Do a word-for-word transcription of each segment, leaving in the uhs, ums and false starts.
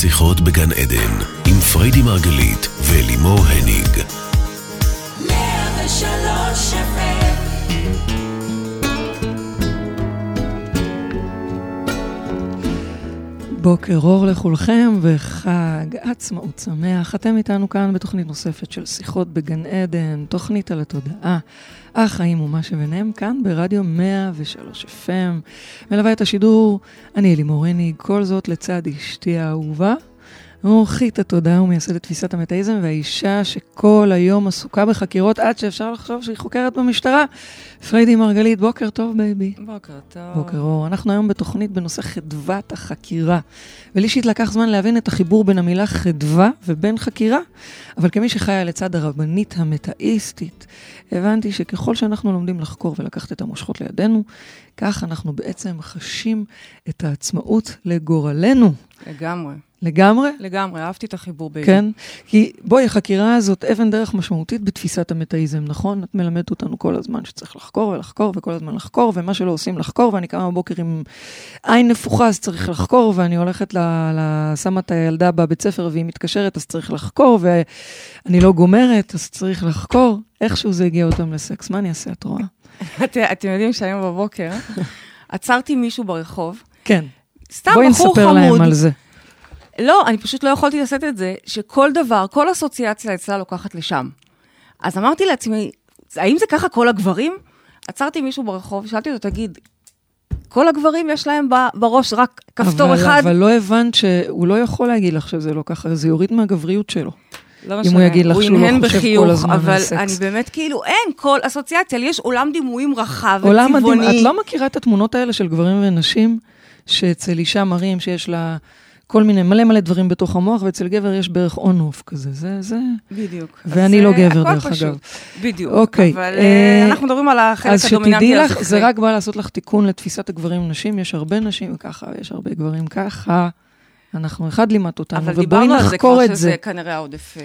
שיחות בגן עדן עם פרידי מרגלית ולימור הניג. בוקר אור לכולכם וחג עצמאות שמח. אתם איתנו כאן בתוכנית נוספת של שיחות בגן עדן, תוכנית על התודעה, החיים ומה שביניהם, כאן ברדיו מאה ושלוש אף אם. מלווה את השידור, אני לימור הניג, כל זאת לצד אשתי האהובה, מומחית התודעה ומייסדת תפיסת המטאיזם, והאישה שכל היום עסוקה בחקירות עד שאפשר לחשוב שהיא חוקרת במשטרה, פרידי מרגלית. בוקר טוב בייבי. בוקר טוב. בוקר אור. אנחנו היום בתוכנית בנושא חדוות החקירה, ולי שהתלקח זמן להבין את החיבור בין המילה חדווה ובין חקירה, אבל כמי שחיה לצד הרבנית המטאיסטית, הבנתי שככל שאנחנו לומדים לחקור ולקחת את המושכות לידינו, כך אנחנו בעצם חשים את העצמאות לגורלנו. לגמרי. לגמרי? לגמרי, אהבתי את החיבור בין. כן, כי בואי, החקירה הזאת אבן דרך משמעותית בתפיסת המטאיזם, נכון? את מלמדת אותנו כל הזמן שצריך לחקור ולחקור וכל הזמן לחקור, ומה שלא עושים לחקור, ואני קמה בבוקר עם עין נפוחה, אז צריך לחקור, ואני הולכת לשמה את הילדה בבית ספר והיא מתקשרת, אז צריך לחקור, ואני לא גומרת, אז צריך לחקור. איכשהו זה הגיע אותם לסקס, מה אני אעשה, את רואה? אתם יודעים שהיום בבוקר עצרתי מישהו ברחוב. כן. סתם בחור חמוד. לא, אני פשוט לא יכולתי לעשות את זה, שכל דבר, כל אסוציאציה אצלה לוקחת לשם. אז אמרתי לעצמי, האם זה ככה כל הגברים? עצרתי מישהו ברחוב, שאלתי אותו, תגיד, כל הגברים יש להם בראש רק כפתור אבל, אחד. אבל לא הבנת שהוא לא יכול להגיד לך שזה לא ככה, זה יוריד מהגבריות שלו. לא משנה, הוא, הוא ינהן בחיוך, אבל אני באמת כאילו, אין כל אסוציאציה, יש עולם דימויים רחב וצבעוני. את לא מכירה את התמונות האלה של גברים ונשים, שאצל אישה מראים שיש לה כל מיני מלא מלא דברים בתוך המוח, ואצל גבר יש בערך אונוף כזה, זה, זה. בדיוק. ואני לא גבר דרך אגב. בדיוק. אוקיי. אבל אנחנו מדברים על החלק הדומיננטי. אז שתדעי לך, זה רק בא לעשות לך תיקון לתפיסת הגברים נשים, יש הרבה נשים ככה, יש הרבה גברים ככה, אנחנו אחד לימדת אותנו, ובואי נחקור את זה. אבל דיברנו על זה כמו שזה כנראה העודף.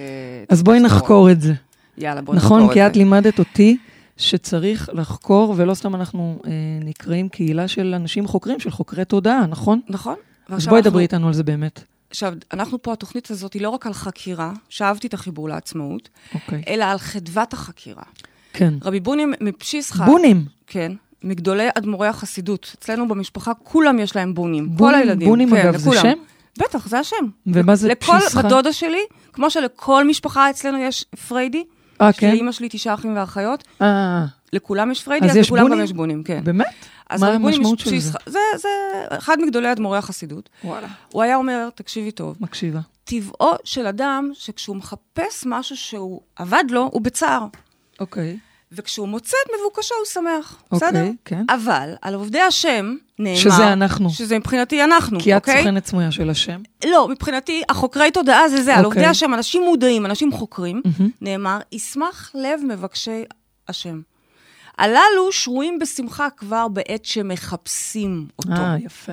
אז בואי נחקור את זה. יאללה, בואי נחקור את זה. נכון, כי את לימדת אותי שצריך לחקור, ולא סתם אנחנו נקראים קהילה של אנשים חוקרים, של חוקרי תודעה, נכון? נכון. אז בואי דברי איתנו על זה באמת. עכשיו, אנחנו פה, התוכנית הזאת היא לא רק על חקירה, שאהבתי את החיבור לעצמאות, אלא על חדוות החקירה. כן. רבי בונים מפשיסחה. בונים? כן. מגדולי אדמו"רי החסידות. אצלנו במשפחה, כולם יש להם בונים. כל הילדים. בונים אגב, זה שם? בטח, זה השם. ומה זה פשיסחה? לכל בדודה שלי, כמו שלכל משפחה אצלנו יש פריידי, שלאמא שלי תשעה אחים ואחיות, לכולם יש פריידי, אז לכולם גם יש בונים, כן. באמת? אז רבי בונים מפשיסחה, זה, זה אחד מגדולי אדמו"רי החסידות. וואלה. הוא היה אומר, תקשיבי טוב. מקשיבה. טבעו של אדם, שכשהוא מחפש משהו שהוא עבד לו, הוא בצער. אוקיי. וכשהוא מוצא את מבוקשו, הוא שמח. אוקיי, בסדר? כן. אבל על עובדי השם נאמר, שזה אנחנו. שזה מבחינתי אנחנו, כי אוקיי? כי את סוכנת סמויה של השם. לא, מבחינתי, החוקרי תודעה זה זה. אוקיי. על עובדי השם, אנשים מודעים, אנשים חוקרים, mm-hmm. נאמר, ישמח לב מבקשי השם. הללו שרויים בשמחה כבר בעת שמחפשים אותו. אה, יפה.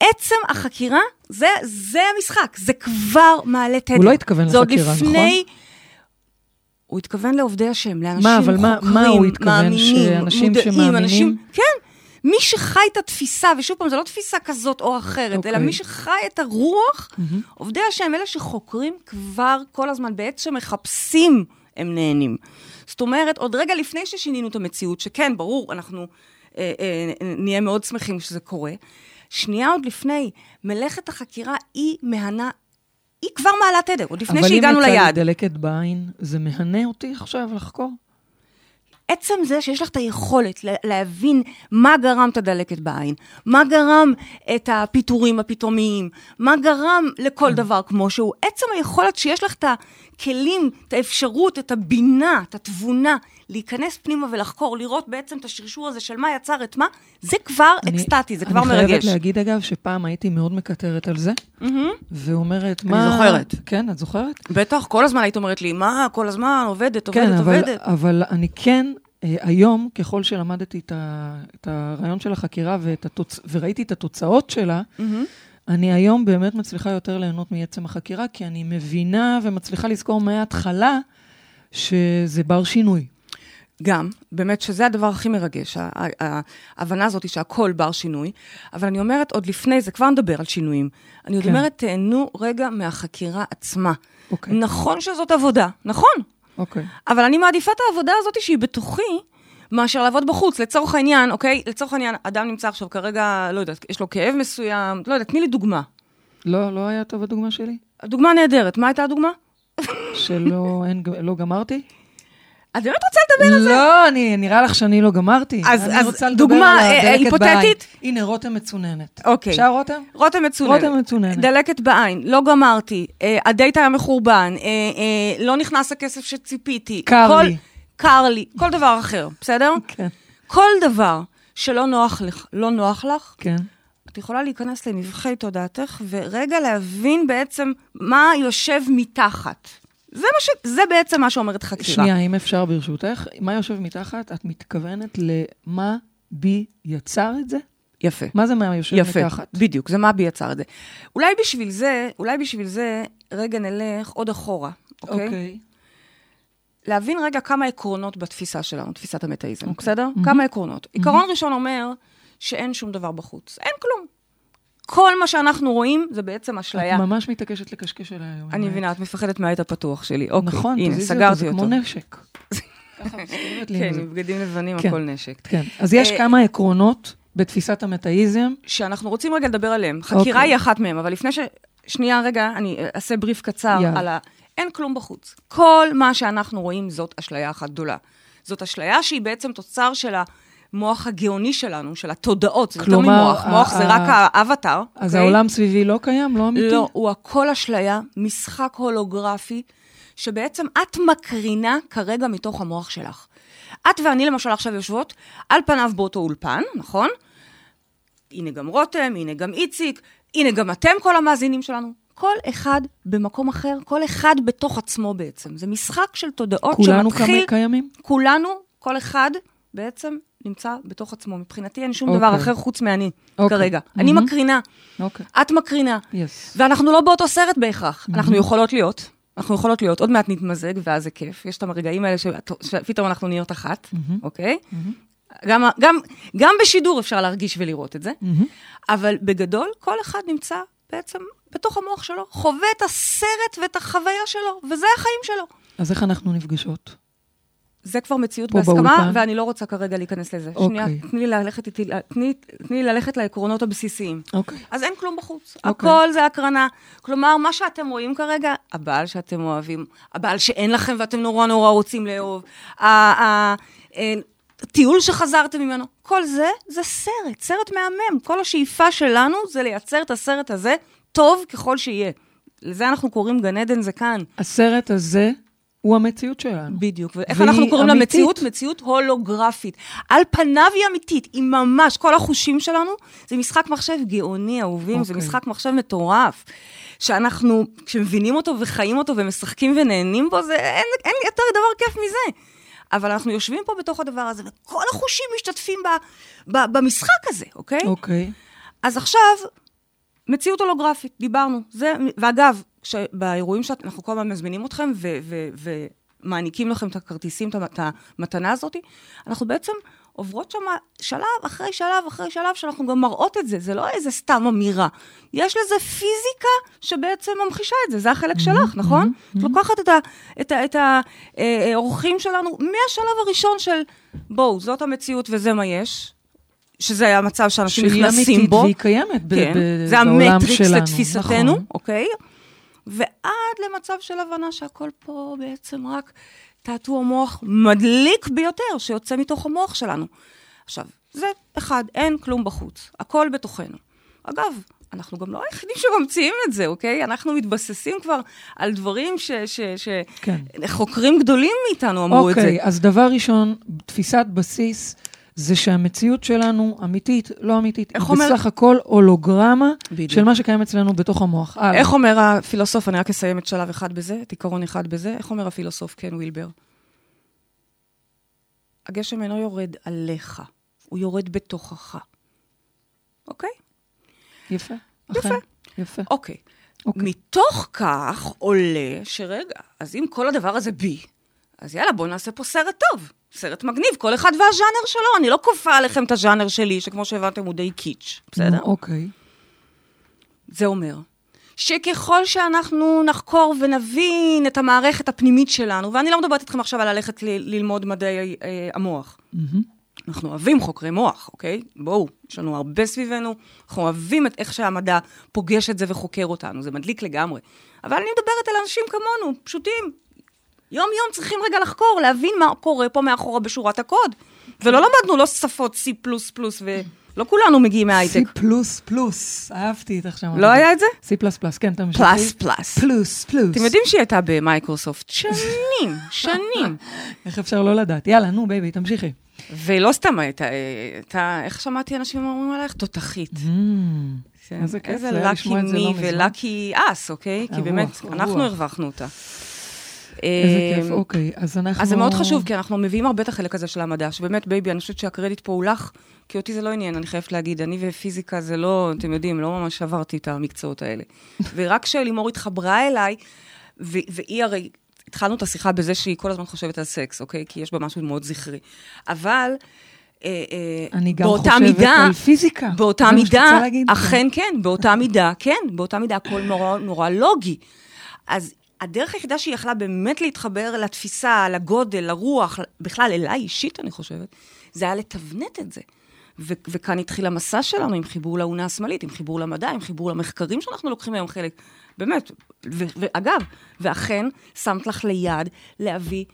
עצם החקירה, זה, זה המשחק, זה כבר מעלה תדר. הוא לא התכוון לחקירה, נכון? הוא התכוון לעובדי השם, לאנשים חוקרים, מאמינים, מודעים, אנשים, כן, מי שחי את התפיסה, ושוב פעם, זה לא תפיסה כזאת או אחרת, אלא מי שחי את הרוח, עובדי השם, אלה שחוקרים כבר כל הזמן, בעת שמחפשים הם נהנים. זאת אומרת, עוד רגע לפני ששינינו את המציאות, שכן, ברור, אנחנו אה, אה, נהיה מאוד שמחים שזה קורה, שנייה עוד לפני, מלאכת החקירה היא מהנה, היא כבר מעלה תדר, עוד לפני שהגענו ליד. אבל אם יצא לדלקת בעין, זה מהנה אותי עכשיו לחקור? עצם זה שיש לך את היכולת להבין מה גרם את הדלקת בעין, מה גרם את הפיתורים הפתאומיים, מה גרם לכל דבר כמו שהוא. עצם היכולת שיש לך את הכלים, את האפשרות, את הבינה, את התבונה, להיכנס פנימה ולחקור, לראות בעצם את השרשור הזה של מה יצר את מה, זה כבר אקסטטי, זה כבר מרגש. אני חייבת להגיד אגב שפעם הייתי מאוד מקטרת על זה, ואומרת מה... אני זוכרת. כן, את זוכרת? בטח, כל הזמן היית אומרת לי, מה, כל הזמן עובדת, עובדת, עובדת. אבל אני כן... היום, ככל שלמדתי את הרעיון של החקירה וראיתי את התוצאות שלה, אני היום באמת מצליחה יותר ליהנות מעצם החקירה, כי אני מבינה ומצליחה לזכור מההתחלה שזה בר שינוי. גם, באמת שזה הדבר הכי מרגש, ההבנה הזאת היא שהכל בר שינוי, אבל אני אומרת עוד לפני זה, כבר נדבר על שינויים, אני עוד אומרת, תהנו רגע מהחקירה עצמה. נכון שזאת עבודה, נכון. אבל אני מעדיפה את העבודה הזאת שהיא בתוכי, מאשר לעבוד בחוץ, לצורך העניין, אוקיי? לצורך העניין, אדם נמצא עכשיו כרגע, לא יודעת, יש לו כאב מסוים, לא יודעת, תני לי דוגמה. לא, לא היה טוב הדוגמה שלי. הדוגמה נהדרת, מה הייתה הדוגמה? שלא, לא גמרתי. את באמת רוצה לדבר על זה? לא, אני נראה לך שאני לא גמרתי. אז דוגמה היפותטית? הנה, רותם מצוננת. אוקיי. עכשיו רותם? רותם מצוננת. רותם מצוננת. דלקת בעין, לא גמרתי, הדייט היה מחורבן, לא נכנס הכסף שציפיתי. קר לי. קר לי, כל דבר אחר, בסדר? כן. כל דבר שלא נוח לך, לא נוח לך, כן. את יכולה להיכנס לנבחי תודעתך, ורגע להבין בעצם מה יושב מתחת. זה, מה ש... זה בעצם מה שאומרת חקירה. שנייה, אם אפשר ברשותך, מה יושב מתחת, את מתכוונת למה בי יצר את זה? יפה. מה זה מה יושב יפה. מתחת? בדיוק, זה מה בי יצר את זה. אולי בשביל זה, אולי בשביל זה, רגע נלך עוד אחורה, אוקיי? אוקיי. להבין רגע כמה עקרונות בתפיסה שלנו, תפיסת המטאיזם, בסדר? כמה עקרונות. עיקרון ראשון אומר שאין שום דבר בחוץ. אין כלום. כל מה שאנחנו רואים זה בעצם אשליה. את ממש מתעקשת לקשקש עליה היום. אני מבינה, את מפחדת מהעט הפתוח שלי. נכון, זה כמו נשק. כן, מבגדים לבנים, הכל נשק. אז יש כמה עקרונות בתפיסת המטאיזם. שאנחנו רוצים רגע לדבר עליהם. חקירה היא אחת מהם, אבל לפני ש... שנייה רגע, אני אעשה בריף קצר על ה... אין כלום בחוץ. כל מה שאנחנו רואים זאת אשליה אחת גדולה. זאת אשליה שהיא בעצם תוצר של המוח הגאוני שלנו, של התודעות. זה יותר ממוח. מוח זה רק האבטר. אז העולם סביבי לא קיים, לא אמיתי? לא, הוא הכל אשליה, משחק הולוגרפי, שבעצם את מקרינה כרגע מתוך המוח שלך. את ואני למשל עכשיו יושבות על פניו באותו אולפן, נכון? הנה גם רותם, הנה גם איציק, הנה גם אתם כל המאזינים שלנו. כל אחד במקום אחר, כל אחד בתוך עצמו בעצם. זה משחק של תודעות שמתחיל... כולנו כמה קיימים? כולנו, כל אחד בעצם נמצא בתוך עצמו. מבחינתי אין שום דבר אחר חוץ מעני כרגע. אני מקרינה, את מקרינה. ואנחנו לא באותו סרט בהכרח. אנחנו יכולות להיות, אנחנו יכולות להיות, עוד מעט נתמזג ואז זה כיף. יש את הרגעים האלה שפתאום אנחנו נהיות אחת, אוקיי? גם, גם, גם בשידור אפשר להרגיש ולראות את זה. אבל בגדול, כל אחד נמצא בעצם... בתוך המוח שלו, חווה את הסרט ואת החוויה שלו, וזה החיים שלו. אז איך אנחנו נפגשות? זה כבר מציאות בהסכמה, ואני לא רוצה כרגע להיכנס לזה. שנייה, תני לי ללכת לעקרונות הבסיסיים. אז אין כלום בחוץ. הכל זה הקרנה. כלומר, מה שאתם רואים כרגע, הבעל שאתם אוהבים, הבעל שאין לכם ואתם נורא נורא רוצים לאהוב, הטיול שחזרתם ממנו, כל זה, זה סרט, סרט מהמם. כל השאיפה שלנו זה לייצר את הסרט הזה, טוב ככל שיהיה. לזה אנחנו קוראים גן עדן זה כאן. הסרט הזה הוא המציאות שלנו. בדיוק. ואיך אנחנו קוראים אמיתית. למציאות? מציאות הולוגרפית. על פניו היא אמיתית. היא ממש, כל החושים שלנו, זה משחק מחשב גאוני, אהובים. Okay. זה משחק מחשב מטורף. שאנחנו, כשמבינים אותו וחיים אותו ומשחקים ונהנים בו, זה, אין, אין יותר דבר כיף מזה. אבל אנחנו יושבים פה בתוך הדבר הזה, וכל החושים משתתפים ב, ב, במשחק הזה, אוקיי? אוקיי. אז עכשיו... מציאות הולוגרפית, דיברנו. זה, ואגב, באירועים שאנחנו כל הזמן מזמינים אתכם ו- ו- ומעניקים לכם את הכרטיסים, את המתנה הזאת, אנחנו בעצם עוברות שם שלב אחרי שלב אחרי שלב, שאנחנו גם מראות את זה, זה לא איזה סתם אמירה. יש לזה פיזיקה שבעצם ממחישה את זה, זה החלק שלך, נכון? את לוקחת את האורחים שלנו מהשלב הראשון של, בואו, זאת המציאות וזה מה יש, שזה היה המצב שאנשים נכנסים בו. שהיא אמיתית והיא קיימת בעולם שלנו. זה המטריקס לתפיסתנו, אוקיי? ועד למצב של הבנה שהכל פה בעצם רק תעתוע מוח מדליק ביותר, שיוצא מתוך המוח שלנו. עכשיו, זה אחד, אין כלום בחוץ. הכל בתוכנו. אגב, אנחנו גם לא היחידים שממציאים את זה, אוקיי? אנחנו מתבססים כבר על דברים שחוקרים גדולים מאיתנו אמרו את זה. אוקיי, אז דבר ראשון, תפיסת בסיס... זה שהמציאות שלנו אמיתית, לא אמיתית, היא בסך הכל הולוגרמה של מה שקיים אצלנו בתוך המוח. איך אומר הפילוסוף, אני רק אסיים את שלב אחד בזה, את עיקרון אחד בזה, איך אומר הפילוסוף, כן, וילבר? הגשם אינו יורד עליך, הוא יורד בתוכך. אוקיי? יפה. יפה. יפה. אוקיי. מתוך כך עולה שרגע, אז אם כל הדבר הזה בי, אז יאללה, בוא נעשה פה סרט טוב. סרט מגניב, כל אחד והז'אנר שלו, אני לא קופה עליכם את הז'אנר שלי, שכמו שהבנתם הוא די קיץ', בסדר? אוקיי. זה אומר, שככל שאנחנו נחקור ונבין את המערכת הפנימית שלנו, ואני לא מדברת אתכם עכשיו על ללכת ללמוד מדעי המוח. אנחנו אוהבים חוקרי מוח, אוקיי? בואו, יש לנו הרבה סביבנו, אנחנו אוהבים את איך שהמדע פוגש את זה וחוקר אותנו, זה מדליק לגמרי. אבל אני מדברת על אנשים כמונו, פשוטים. יום יום צריכים רגע לחקור, להבין מה קורה פה מאחורה בשורת הקוד. ולא למדנו, לא שפות C++ ולא כולנו מגיעים מההייטק. C++, אהבתי את עכשיו. לא היה את זה? C++, כן, אתה משתתי. פלס פלס. פלוס פלוס. אתם יודעים שהיא הייתה במייקרוסופט שנים, שנים. איך אפשר לא לדעת? יאללה, נו בייבי, תמשיכי. ולא סתם הייתה, איך שמעתי אנשים אומרים עליך? תותחית. איזה לקי מי ולקי אס, אוקיי? כי באמת, אנחנו הרווחנו אותה. איזה כיף, אוקיי, אז אנחנו... אז זה מאוד חשוב, כי אנחנו מביאים הרבה את החלק הזה של המדע, שבאמת, בייבי, אני חושבת שהקרדיט פה הוא לך, כי אותי זה לא עניין, אני חייבת להגיד, אני ופיזיקה זה לא, אתם יודעים, לא ממש עברתי את המקצועות האלה. ורק כשלימור התחברה אליי, והיא הרי... התחלנו את השיחה בזה שהיא כל הזמן חושבת על סקס, אוקיי? כי יש בה משהו מאוד זכרי. אבל באותה מידה, באותה מידה, אכן כן, באותה מידה, כן, באותה מידה, הכל נורא לוגי. אז הדרך היחידה שהיא יכלה באמת להתחבר לתפיסה, לגודל, לרוח, בכלל אליי אישית, אני חושבת, זה היה לתבנת את זה. וכאן התחיל המסע שלנו עם חיבור לאונה השמאלית, עם חיבור למדע, עם חיבור למחקרים שאנחנו לוקחים היום חלק. באמת, ואגב, ואכן, שמת לך ליד להביא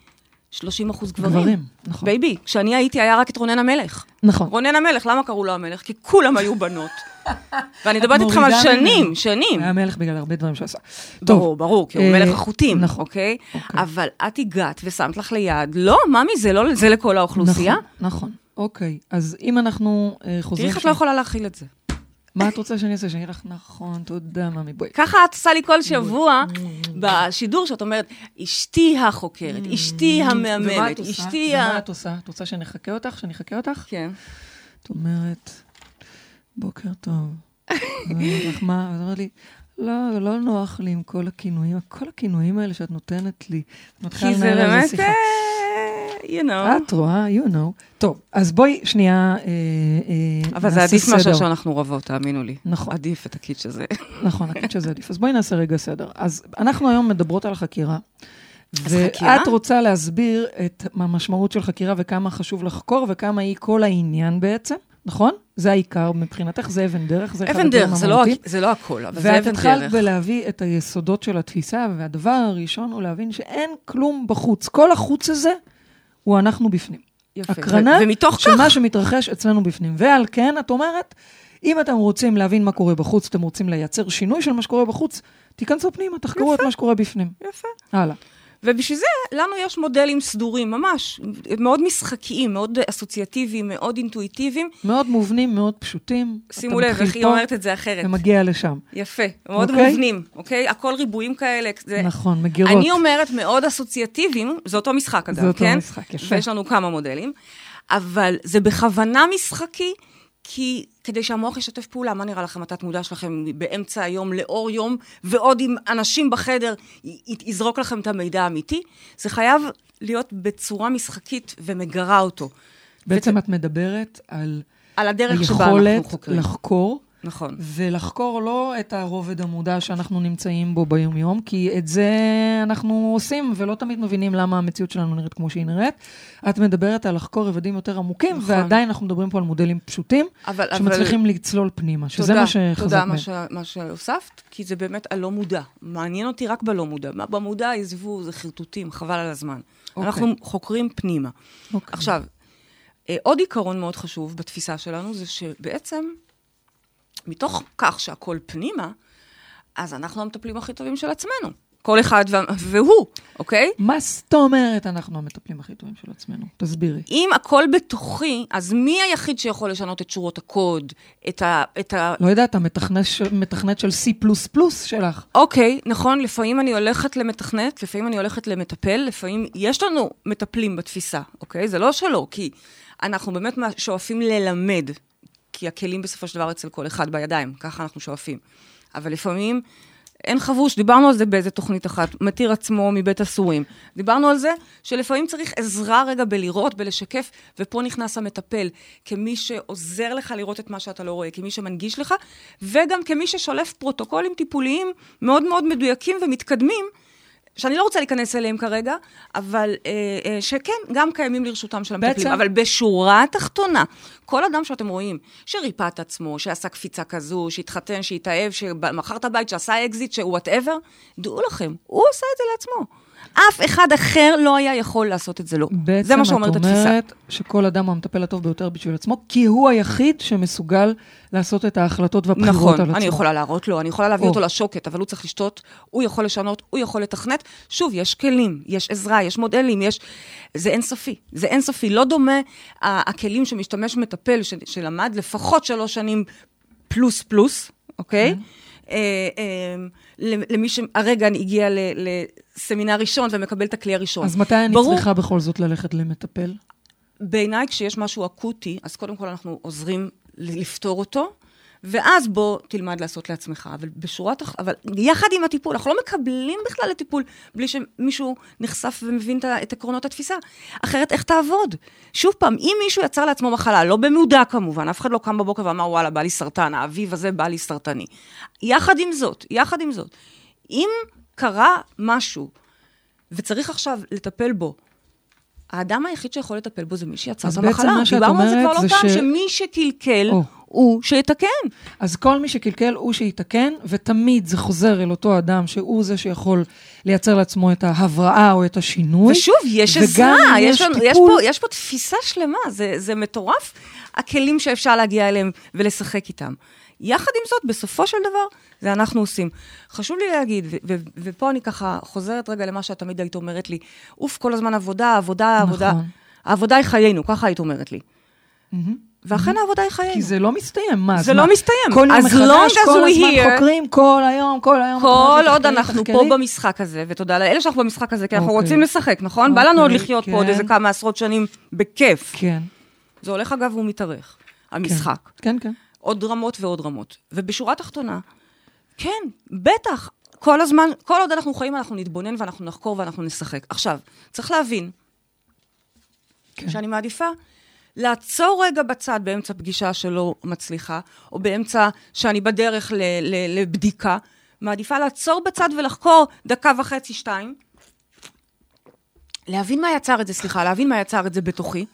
שלושים אחוז גברים. גברים, נכון. בייבי, כשאני הייתי, היה רק את רונן המלך. נכון. רונן המלך, למה קראו לו המלך? כי כולם היו בנות. ואני דברת איתכם על שנים, שנים. היה מלך בגלל הרבה דברים שעשה. ברור, ברור, כי הוא מלך החוטים, אוקיי? אבל את הגעת ושמת לך ליד, לא, ממי, זה לכל האוכלוסייה? נכון, אוקיי. אז אם אנחנו חוזרים... תראי, את לא יכולה להכיל את זה. מה את רוצה שאני אעשה? שאני אראה לך נכון, תודה, ממי, בואי. ככה את עושה לי כל שבוע בשידור שאת אומרת, אשתי החוקרת, אשתי המאמנת, אשתי ה... ומה את עושה? את רוצה שנחכה אותך? שנחכה אותך? כן. את אומרת, בוקר טוב. מה? אז אומרת לי, לא, לא נוח לי עם כל הכינויים, כל הכינויים האלה שאת נותנת לי. כי זה באמת... you know. את רואה, you know. טוב, אז בואי שנייה נעשה סדר. אבל זה עדיף משהו שאנחנו רבות, תאמינו לי. נכון. עדיף את הקיץ' הזה. נכון, הקיץ' הזה עדיף. אז בואי נעשה רגע סדר. אז אנחנו היום מדברות על החקירה. ואת רוצה להסביר את המשמעות של חקירה וכמה חשוב לחקור וכמה היא כל העניין בעצם, נכון? זה העיקר מבחינתך, זה אבן דרך, זה אבן דרך, זה לא הכל, אבל זה אבן דרך. ואת התחלת בלהביא את היסודות של התפיסה, והדבר הראשון הוא להבין שאין כלום בחוץ. כל החוץ הזה הוא אנחנו בפנים. יפה. הקרנה של מה שמתרחש אצלנו בפנים. ועל כן, את אומרת, אם אתם רוצים להבין מה קורה בחוץ, אתם רוצים לייצר שינוי של מה שקורה בחוץ, תיכנסו פנימה, תחקרו את מה שקורה בפנים. יפה. הלאה. ובשביל זה, לנו יש מודלים סדורים, ממש, מאוד משחקיים, מאוד אסוציאטיביים, מאוד אינטואיטיביים. מאוד מובנים, מאוד פשוטים. שימו לב, איך היא אומרת את זה אחרת. ומגיע לשם. יפה, מאוד okay? מובנים, אוקיי? Okay? הכל ריבועים כאלה. זה... נכון, מגירות. אני אומרת מאוד אסוציאטיביים, זה אותו משחק אדם, כן? זה אותו כן? משחק, יפה. ויש לנו כמה מודלים, אבל זה בכוונה משחקי, כי כדי שהמוח ישתף פעולה, מה נראה לכם, התת מודע שלכם באמצע היום, לאור יום, ועוד עם אנשים בחדר, י- יזרוק לכם את המידע האמיתי, זה חייב להיות בצורה משחקית ומגרה אותו. בעצם ו- את מדברת על... על הדרך שבה אנחנו חוקרים. לחקור. נכון. ולחקור לא את הרובד המודע שאנחנו נמצאים בו ביום יום, כי את זה אנחנו עושים, ולא תמיד מבינים למה המציאות שלנו נראית כמו שהיא נראית. את מדברת על לחקור רבדים יותר עמוקים, נכון. ועדיין אנחנו מדברים פה על מודלים פשוטים, אבל, שמצליחים אבל... לצלול פנימה, שזה תודה, מה שחזק. תודה, מה, ש... מה שהוספת, כי זה באמת הלא מודע. מעניין אותי רק בלא מודע. מה במודע יזבו, זה חרטוטים, חבל על הזמן. אוקיי. אנחנו חוקרים פנימה. אוקיי. עכשיו, עוד עיקרון מאוד חשוב בתפיסה שלנו, זה שבעצם... מתוך כך שהכל פנימה, אז אנחנו המטפלים הכי טובים של עצמנו. כל אחד והוא, אוקיי? מה זאת אומרת אנחנו המטפלים הכי טובים של עצמנו? תסבירי. אם הכל בתוכי, אז מי היחיד שיכול לשנות את שורות הקוד, את ה... את ה... לא יודעת, המתכנת של C++ שלך. אוקיי, נכון, לפעמים אני הולכת למתכנת, לפעמים אני הולכת למטפל, לפעמים יש לנו מטפלים בתפיסה, אוקיי? זה לא שלא, כי אנחנו באמת שואפים ללמד, כי הכלים בסופו של דבר אצל כל אחד בידיים, ככה אנחנו שואפים. אבל לפעמים אין חבוש, דיברנו על זה באיזה תוכנית אחת, מתיר עצמו מבית הסורים. דיברנו על זה שלפעמים צריך עזרה רגע בלראות, בלשקף, ופה נכנס המטפל, כמי שעוזר לך לראות את מה שאתה לא רואה, כמי שמנגיש לך, וגם כמי ששולף פרוטוקולים טיפוליים מאוד מאוד מדויקים ומתקדמים, שאני לא רוצה להיכנס אליהם כרגע, אבל אה, שכן, גם קיימים לרשותם של המטפלים, בעצם... אבל בשורה התחתונה, כל אדם שאתם רואים, שריפה את עצמו, שעשה קפיצה כזו, שהתחתן, שהתאהב, שמכר את הבית, שעשה אקזיט, שוואטאבר, דעו לכם, הוא עשה את זה לעצמו. אף אחד אחר לא היה יכול לעשות את זה לו. זה מה שאומרת התפיסה. בעצם את אומרת שכל אדם הוא המטפל הטוב ביותר בשביל עצמו, כי הוא היחיד שמסוגל לעשות את ההחלטות והבחירות נכון, על עצמו. נכון, אני יכולה להראות לו, אני יכולה להביא או. אותו לשוקט, אבל הוא צריך לשתות, הוא יכול לשנות, הוא יכול לתכנת. שוב, יש כלים, יש עזרה, יש מודלים, יש... זה אינסופי. זה אינסופי. לא דומה הכלים שמשתמש מטפל, של... שלמד לפחות שלוש שנים פלוס פלוס, אוקיי? Mm-hmm. למי שהרגע הגיע לסמינר ראשון ומקבל את הכלי הראשון. אז מתי אני צריכה בכל זאת ללכת למטפל? בעיניי כשיש משהו אקוטי, אז קודם כל אנחנו עוזרים לפתור אותו, ואז בוא תלמד לעשות לעצמך, אבל בשורת, אבל יחד עם הטיפול, אנחנו לא מקבלים בכלל לטיפול, בלי שמישהו נחשף ומבין את עקרונות התפיסה. אחרת, איך תעבוד? שוב פעם, אם מישהו יצר לעצמו מחלה, לא במודע כמובן, אף אחד לא קם בבוקר ואמר, וואלה, בא לי סרטן, האביב הזה בא לי סרטני. יחד עם זאת, יחד עם זאת, אם קרה משהו, וצריך עכשיו לטפל בו, האדם היחיד שיכול לטפל בו זה מי שיצר את המחלה. דיברנו על זה כבר לא פעם, שמי שקלקל הוא שיתקן. אז כל מי שקלקל הוא שיתקן, ותמיד זה חוזר אל אותו אדם שהוא זה שיכול לייצר לעצמו את ההבראה או את השינוי. ושוב, יש עזרה, יש, יש, יש פה תפיסה שלמה, זה, זה מטורף, הכלים שאפשר להגיע אליהם ולשחק איתם. יחד עם זאת, בסופו של דבר, זה אנחנו עושים. חשוב לי להגיד, ו- ו- ופה אני ככה חוזרת רגע למה שאת תמיד היית אומרת לי, אוף, כל הזמן עבודה, עבודה, עבודה. נכון. העבודה היא חיינו, ככה היית אומרת לי. Mm-hmm. ואכן mm-hmm. העבודה היא חיינו. כי זה לא מסתיים, מה? זה מה? לא מסתיים. אז לא שזו יהיה. כל הזמן חוקרים, כל היום, כל היום. כל עוד אנחנו פה במשחק הזה, ותודה לאלה שאנחנו במשחק הזה, כי אנחנו רוצים לשחק, נכון? בא לנו עוד לחיות פה עוד איזה כמה עשרות שנים בכיף. כן. זה הולך אגב ומתארך, המשחק. כן, כן. עוד רמות ועוד רמות. ובשורה התחתונה, כן, בטח, כל הזמן, כל עוד אנחנו חיים, אנחנו נתבונן ואנחנו נחקור ואנחנו נשחק. עכשיו, צריך להבין, כן. שאני מעדיפה, לעצור רגע בצד באמצע פגישה שלא מצליחה, או באמצע שאני בדרך ל- ל- לבדיקה, מעדיפה לעצור בצד ולחקור דקה וחצי, שתיים, להבין מה יצר את זה, סליחה, להבין מה יצר את זה בתוכי,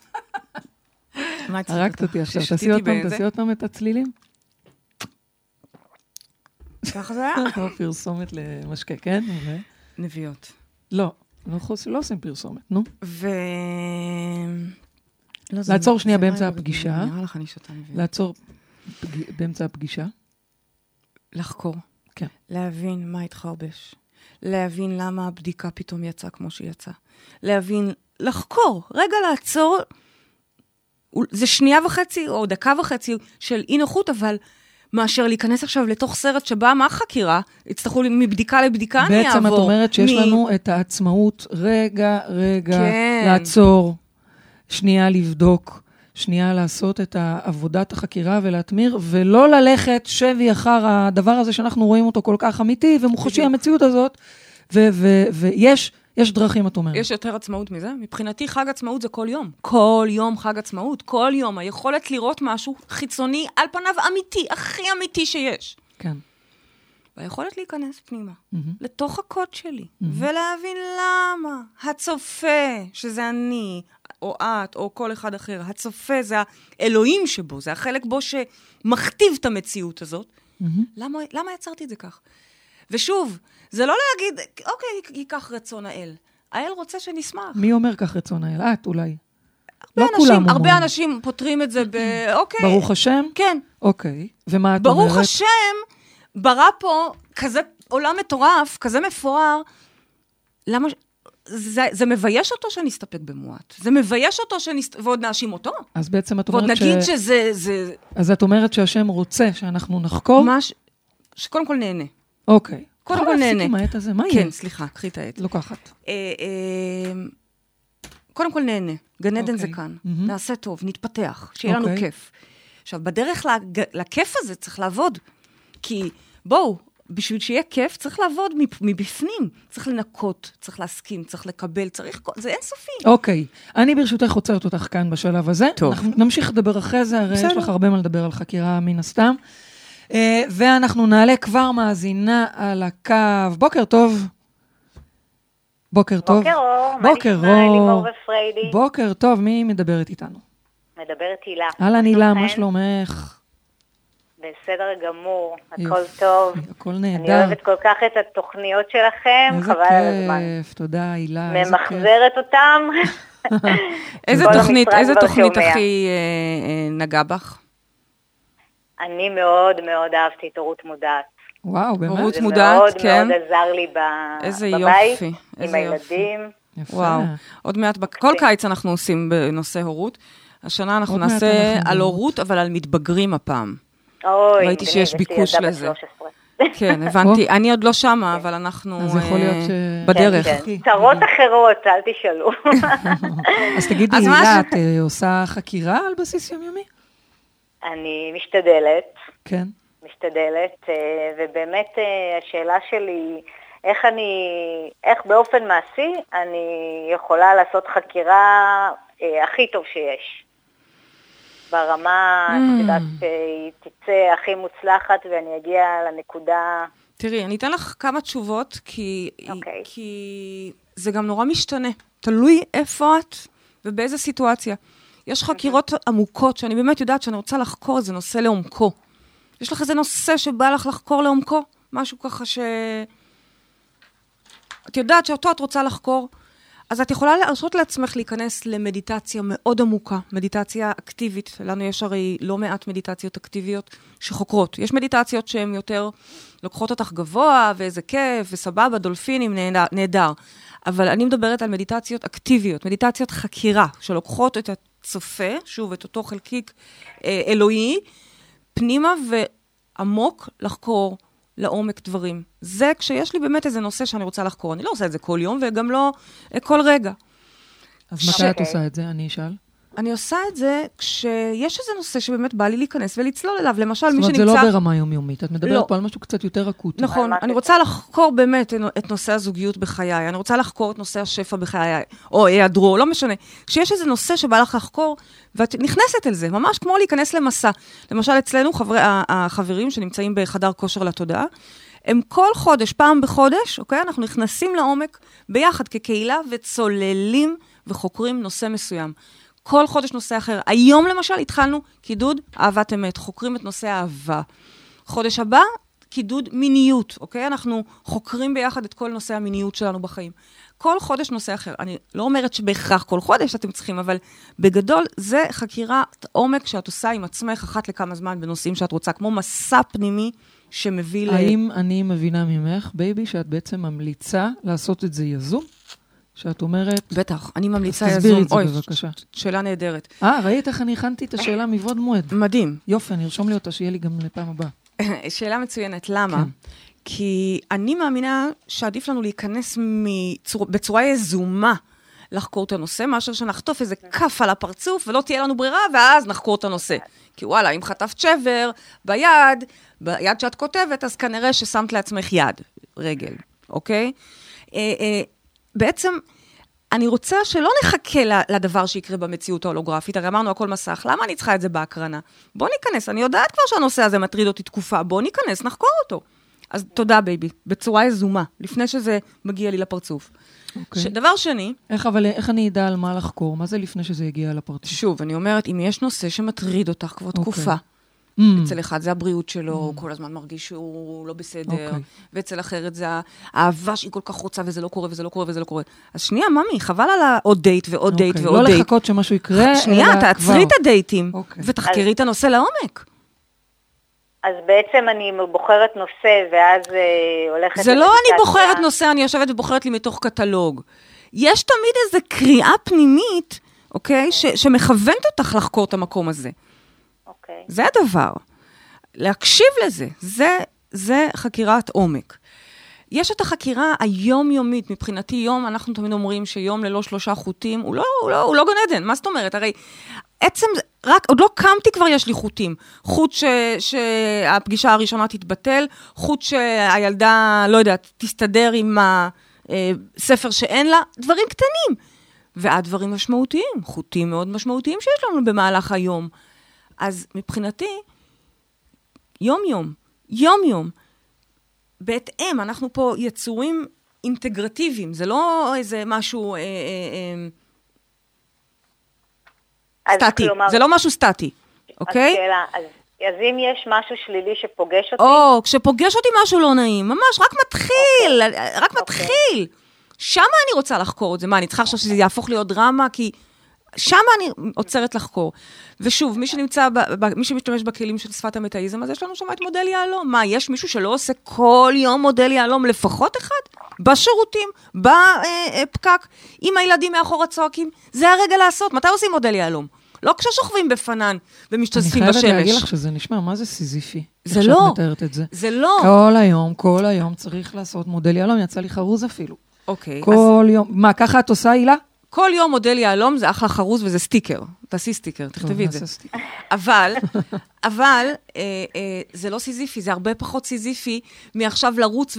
הרקת אותי עכשיו, תעשי אותם, תעשי אותם את הצלילים. ככה זה היה. אתה פרסומת למשקה, כן? נביאות. לא, לא עושים פרסומת, נו. ו... לעצור שנייה באמצע הפגישה. נראה לך אני שותה נביאות. לעצור באמצע הפגישה. לחקור. כן. להבין מה התחרבש. להבין למה הבדיקה פתאום יצאה כמו שהיא יצאה. להבין, לחקור. רגע לעצור... זה שנייה וחצי או דקה וחצי של אי נוחות, אבל מאשר להיכנס עכשיו לתוך סרט שבה מה החקירה, יצטרכו מבדיקה לבדיקה אני אעבור. בעצם את אומרת שיש מ... לנו את העצמאות, רגע, רגע, כן. לעצור, שנייה לבדוק, שנייה לעשות את עבודת החקירה ולהתמיר, ולא ללכת שבי אחר הדבר הזה שאנחנו רואים אותו כל כך אמיתי ומוחשי המציאות הזאת, ויש... ו- ו- ו- יש דרכים, את אומרת. יש יותר עצמאות מזה. מבחינתי, חג עצמאות זה כל יום. כל יום חג עצמאות. כל יום. היכולת לראות משהו חיצוני, על פניו אמיתי, הכי אמיתי שיש. כן. והיכולת להיכנס פנימה, mm-hmm. לתוך הקוד שלי, mm-hmm. ולהבין למה. הצופה, שזה אני, או את, או כל אחד אחר, הצופה זה האלוהים שבו, זה החלק בו שמכתיב את המציאות הזאת. Mm-hmm. למה, למה יצרתי את זה כך? ושוב, זה לא להגיד, אוקיי, ייקח רצון האל. האל רוצה שנשמח. מי אומר כך רצון האל? את אולי. לא כולם אומרים. הרבה אנשים פותרים את זה ב... אוקיי. ברוך השם? כן. אוקיי. ומה את אומרת? ברוך השם, ברא פה כזה עולם מטורף, כזה מפואר. למה... זה, זה מבייש אותו שנסתפק במועט. זה מבייש אותו שנסת... ועוד נאשים אותו. אז בעצם את אומרת ועוד ש... ועוד נגיד שזה... זה... אז את אומרת שהשם רוצה שאנחנו נחקור? ממש... שקודם כל נהנה. אוקיי. קודם כל נהנה. מה העט הזה? מה יהיה? כן, סליחה, קחי את העט. לוקחת. קודם כל נהנה. גן עדן זה כאן. נעשה טוב, נתפתח, שיהיה לנו כיף. עכשיו, בדרך לכיף הזה צריך לעבוד, כי בואו, בשביל שיהיה כיף, צריך לעבוד מבפנים, צריך לנקות, צריך להסכים, צריך לקבל, צריך, זה אינסופי. אוקיי, אני ברשותך עוצרת אותך כאן בשלב הזה. טוב. אנחנו נמשיך לדבר אחרי זה, הרי יש לך הרבה מה לדבר על חקירה מן הסתם. ואנחנו נעלה כבר מאזינה על הקו. בוקר טוב. בוקר טוב. בוקר אור. בוקר אור. בוקר טוב, מי מדברת איתנו? מדברת הילה. הלאה, הילה, מה שלומך? בסדר גמור, הכל טוב. הכל נהדר. אני אוהבת כל כך את התוכניות שלכם, חבל על הזמן. איזה כיף, תודה, הילה. ממחזרת אותם. איזה תוכנית, איזה תוכנית הכי נגע בך? אני מאוד מאוד אהבתי את הורות מודעת. וואו, באמת? הורות מודעת, כן. זה מאוד מאוד עזר לי בבית, עם הילדים. וואו, עוד מעט, כל קיץ אנחנו עושים בנושא הורות. השנה אנחנו נעשה על הורות, אבל על מתבגרים הפעם. ראיתי שיש ביקוש לזה. כן, הבנתי. אני עוד לא שמה, אבל אנחנו בדרך. צרות אחרות, אל תשאלו. אז תגידי, הילה, את עושה חקירה על בסיס יומיומי? אני משתדלת. כן. משתדלת, ובאמת השאלה שלי, איך אני, איך באופן מעשי אני יכולה לעשות חקירה הכי טוב שיש. ברמה, את יודעת, היא תצא הכי מוצלחת, ואני אגיע לנקודה. תראי, אני אתן לך כמה תשובות, כי זה גם נורא משתנה. תלוי איפה את, ובאיזה סיטואציה. יש חקירות עמוקות, שאני באמת יודעת שאני רוצה לחקור איזה נושא לעומקו. יש לך איזה נושא שבא לך לחקור לעומקו? משהו ככה ש... את יודעת שאותו את רוצה לחקור... אז את יכולה להרשות לעצמך להיכנס למדיטציה מאוד עמוקה, מדיטציה אקטיבית, לנו יש הרי לא מעט מדיטציות אקטיביות שחוקרות. יש מדיטציות שהן יותר לוקחות אותך גבוה, ואיזה כיף, וסבבה, דולפינים, נהדר. אבל אני מדברת על מדיטציות אקטיביות, מדיטציות חקירה, שלוקחות את הצופה, שוב, את אותו חלקיק אלוהי, פנימה ועמוק לחקור לעומק דברים. זה כשיש לי באמת איזה נושא שאני רוצה לחקור. אני לא עושה את זה כל יום, וגם לא כל רגע. אז מתי את עושה את זה? אני אשאל. אני עושה את זה כשיש איזה נושא שבאמת בא לי להיכנס ולצלול אליו. למשל, מי שנמצא... זאת אומרת, זה לא ברמה יומיומית. את מדברת פה על משהו קצת יותר אקוטי. נכון. אני רוצה לחקור באמת את נושא הזוגיות בחיי. אני רוצה לחקור את נושא השפע בחיי, או היעדרו, לא משנה. כשיש איזה נושא שבא לך לחקור, ואת נכנסת אל זה, ממש כמו להיכנס למסע. למשל, אצלנו, החברים שנמצאים בחדר כושר לתודעה, הם כל חודש, פעם בחודש, אוקיי? אנחנו נכנסים לעומק ביחד כקהילה וצוללים וחוקרים נושא מסוים. כל חודש נושא אחר. היום למשל התחלנו קידוד אהבת אמת, חוקרים את נושא האהבה. חודש הבא, קידוד מיניות, אוקיי? אנחנו חוקרים ביחד את כל נושא המיניות שלנו בחיים. כל חודש נושא אחר. אני לא אומרת שבהכרח כל חודש אתם צריכים, אבל בגדול זה חקירת עומק שאת עושה עם עצמך אחת לכמה זמן בנושאים שאת רוצה, כמו מסע פנימי שמביא... האם ל... אני מבינה ממך, בייבי, שאת בעצם ממליצה לעשות את זה יזום? שאת אומרת... בטח, אני ממליצה יזום. תסבירי את זה, אוי, בבקשה. שאלה נהדרת. אה, ראית איך אני הכנתי את השאלה מבעוד מועד? מדהים. יופי, אני ארשום לי אותה, שיהיה לי גם לפעם הבאה. שאלה מצוינת, למה? כן. כי אני מאמינה שעדיף לנו להיכנס מצור... בצורה יזומה לחקור את הנושא, מאשר שנחטוף איזה כף על הפרצוף, ולא תהיה לנו ברירה, ואז נחקור את הנושא. כי וואלה, אם חטפת שבר ביד, ביד שאת כותבת, אז כנראה ששמת לעצמך יד, רגל, אוקיי? בעצם, אני רוצה שלא נחכה לדבר שיקרה במציאות ההולוגרפית, הרי אמרנו הכל מסך, למה אני צריכה את זה בהקרנה? בוא ניכנס, אני יודעת כבר שהנושא הזה מטריד אותי תקופה, בוא ניכנס, נחקור אותו. אז תודה בייבי, בצורה יזומה, לפני שזה מגיע לי לפרצוף. דבר שני... איך, אבל, איך אני אדע על מה לחקור? מה זה לפני שזה יגיע לפרצוף? שוב, אני אומרת, אם יש נושא שמטריד אותך כבר תקופה, אצל אחד זה הבריאות שלו, הוא כל הזמן מרגיש שהוא לא בסדר, ואצל אחרת זה האהבה שהיא כל כך רוצה, וזה לא קורה, וזה לא קורה, וזה לא קורה. אז שנייה, ממי, חבל על עוד דייט ועוד דייט ועוד דייט. לא לחכות שמשהו יקרה. שנייה, תעצרי את הדייטים, ותחקרי את הנושא לעומק. אז בעצם אני בוחרת נושא, ואז הולכת... זה לא אני בוחרת נושא, אני יושבת ובוחרת לי מתוך קטלוג. יש תמיד איזו קריאה פנימית, אוקיי, שמכוונת אותך לחקור את המקום הזה. זה הדבר. להקשיב לזה, זה, זה חקירת עומק. יש את החקירה היומיומית, מבחינתי יום, אנחנו תמיד אומרים שיום ללא שלושה חוטים, הוא לא, הוא לא, הוא לא גן עדן, מה זאת אומרת? הרי עצם רק, עוד לא קמתי כבר יש לי חוטים, חוט ש, שהפגישה הראשונה תתבטל, חוט שהילדה, לא יודעת, תסתדר עם הספר שאין לה, דברים קטנים, והדברים משמעותיים, חוטים מאוד משמעותיים שיש לנו במהלך היום. אז מבחינתי, יום יום, יום יום, בהתאם, אנחנו פה יצורים אינטגרטיביים, זה לא איזה משהו... אה, אה, אה, סטטי, כלומר, זה לא משהו סטטי, אוקיי? שאלה, אז, אז אם יש משהו שלילי שפוגש אותי... או, כשפוגש אותי משהו לא נעים, ממש, רק מתחיל, אוקיי. רק אוקיי. מתחיל. שמה אני רוצה לחקור את זה, מה, אני צריכה עכשיו שזה יהפוך להיות דרמה, כי שמה אני עוצרת לחקור. ושוב, מי שנמצא, ב, ב, מי שמשתמש בכלים של שפת המטאיזם, אז יש לנו שמה את מודל יעלום. מה, יש מישהו שלא עושה כל יום מודל יעלום, לפחות אחד? בשירותים, בפקק, עם הילדים מאחור הצועקים, זה הרגע לעשות. מתי עושים מודל יעלום? לא כששוכבים בפנן ומשתזפים בשמש. אני חייבת להגיד לך שזה נשמע, מה זה סיזיפי? זה לא. כשאת מתארת את זה. זה לא. כל היום, כל היום צריך לעשות מודל יעלום, יצא לי חרוז אפילו. אוקיי. כל אז... יום. מה, ככה את עושה, אילה? כל יום מודל יעלום זה אחלה חרוז וזה סטיקר. תעשי סטיקר, תכתבי את זה. אבל, אבל אה, אה, זה לא סיזיפי, זה הרבה פחות סיזיפי מעכשיו לרוץ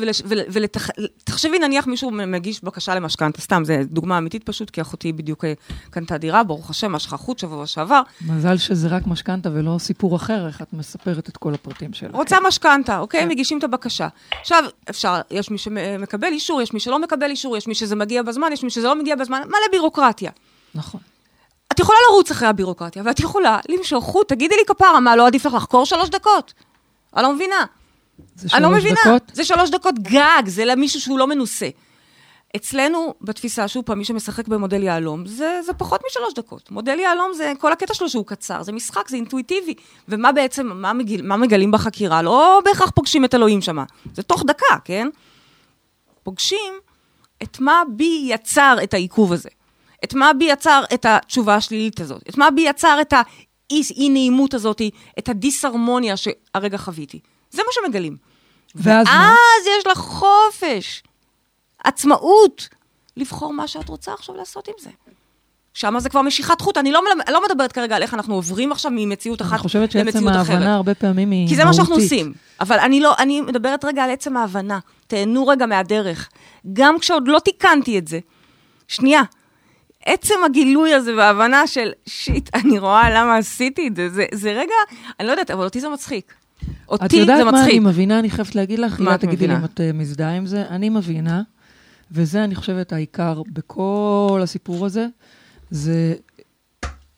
ולתח... תחשבי נניח מישהו מגיש בקשה למשכנתא, סתם, זה דוגמה אמיתית פשוט, כי אחותי בדיוק קנתה דירה, ברוך השם, משכה חוט שבוע שעבר. מזל שזה רק משכנתא ולא סיפור אחר, איך את מספרת את כל הפרטים שלך. רוצה משכנתא, אוקיי? מגישים את הבקשה. עכשיו, אפשר, יש מי שמקבל אישור, יש מי שלא מקבל אישור, יש מי שזה מגיע בזמן, יש מי שזה לא מגיע בזמן, מלא בירוקרטיה. נכון. את יכולה לרוץ אחרי הבירוקרטיה, ואת יכולה למשוך חוט, תגידי לי כפרה, מה, לא עדיף לך לחקור שלוש דקות? אני לא מבינה. אני לא מבינה. זה שלוש דקות גג, זה למישהו שהוא לא מנוסה. אצלנו, בתפיסה, שוב פעם, מי שמשחק במודל יעלום, זה, זה פחות משלוש דקות. מודל יעלום, זה, כל הקטע שלו שהוא קצר, זה משחק, זה אינטואיטיבי. ומה בעצם, מה מגיל, מה מגלים בחקירה? לא בהכרח פוגשים את אלוהים שמה. זה תוך דקה, כן? פוגשים את מה בי יצר את העיכוב הזה. את מה בי יצר את התשובה השלילית הזאת, את מה בי יצר את האי-נעימות הזאת, את הדיסהרמוניה שהרגע חוויתי. זה מה שמגלים. ואז מה? יש לך חופש, עצמאות, לבחור מה שאת רוצה עכשיו לעשות עם זה. שמה זה כבר משיכת חוט, אני לא, לא מדברת כרגע על איך אנחנו עוברים עכשיו ממציאות אחת למציאות אחרת. אני חושבת שעצם ההבנה הרבה פעמים היא מהותית. כי זה מה שאנחנו עושים, אבל אני, לא, אני מדברת רגע על עצם ההבנה, תהנו רגע מהדרך, גם כשעוד לא תיקנתי את זה. שנייה, עצם הגילוי הזה וההבנה של, שיט, אני רואה למה עשיתי את זה, זה, זה רגע, אני לא יודעת, אבל אותי זה מצחיק. אותי זה מצחיק. את יודעת מה אני מבינה, אני חייבת להגיד לך, מה את תגידי לי אם את מזדהה עם זה, אני מבינה, וזה אני חושבת העיקר בכל הסיפור הזה, זה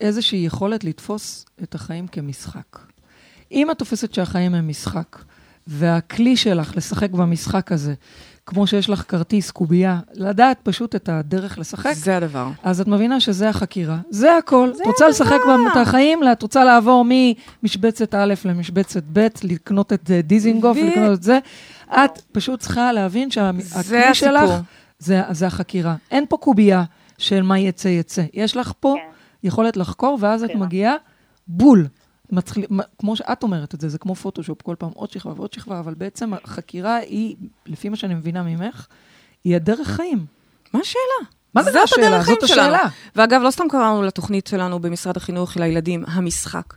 איזושהי יכולת לתפוס את החיים כמשחק. אם את תופסת שהחיים הם משחק, והכלי שלך לשחק במשחק הזה, כמו שיש לך כרטיס, קובייה, לדעת פשוט את הדרך לשחק. זה הדבר. אז את מבינה שזה החקירה. זה הכל. את רוצה לשחק במות החיים, את רוצה לעבור ממשבצת א' למשבצת ב', לקנות את דיזינגוף, לקנות את זה. את פשוט צריכה להבין שהכלי שלך זה החקירה. אין פה קובייה של מה יצא יצא. יש לך פה יכולת לחקור, ואז את מגיעה בול. מתחיל, כמו שאת אומרת את זה, זה כמו פוטושופ, כל פעם עוד שכבה ועוד שכבה, אבל בעצם החקירה היא, לפי מה שאני מבינה ממך, היא הדרך חיים. מה השאלה? מה זאת השאלה? זאת השאלה. ואגב, לא סתם קראנו לתוכנית שלנו במשרד החינוך לילדים, המשחק.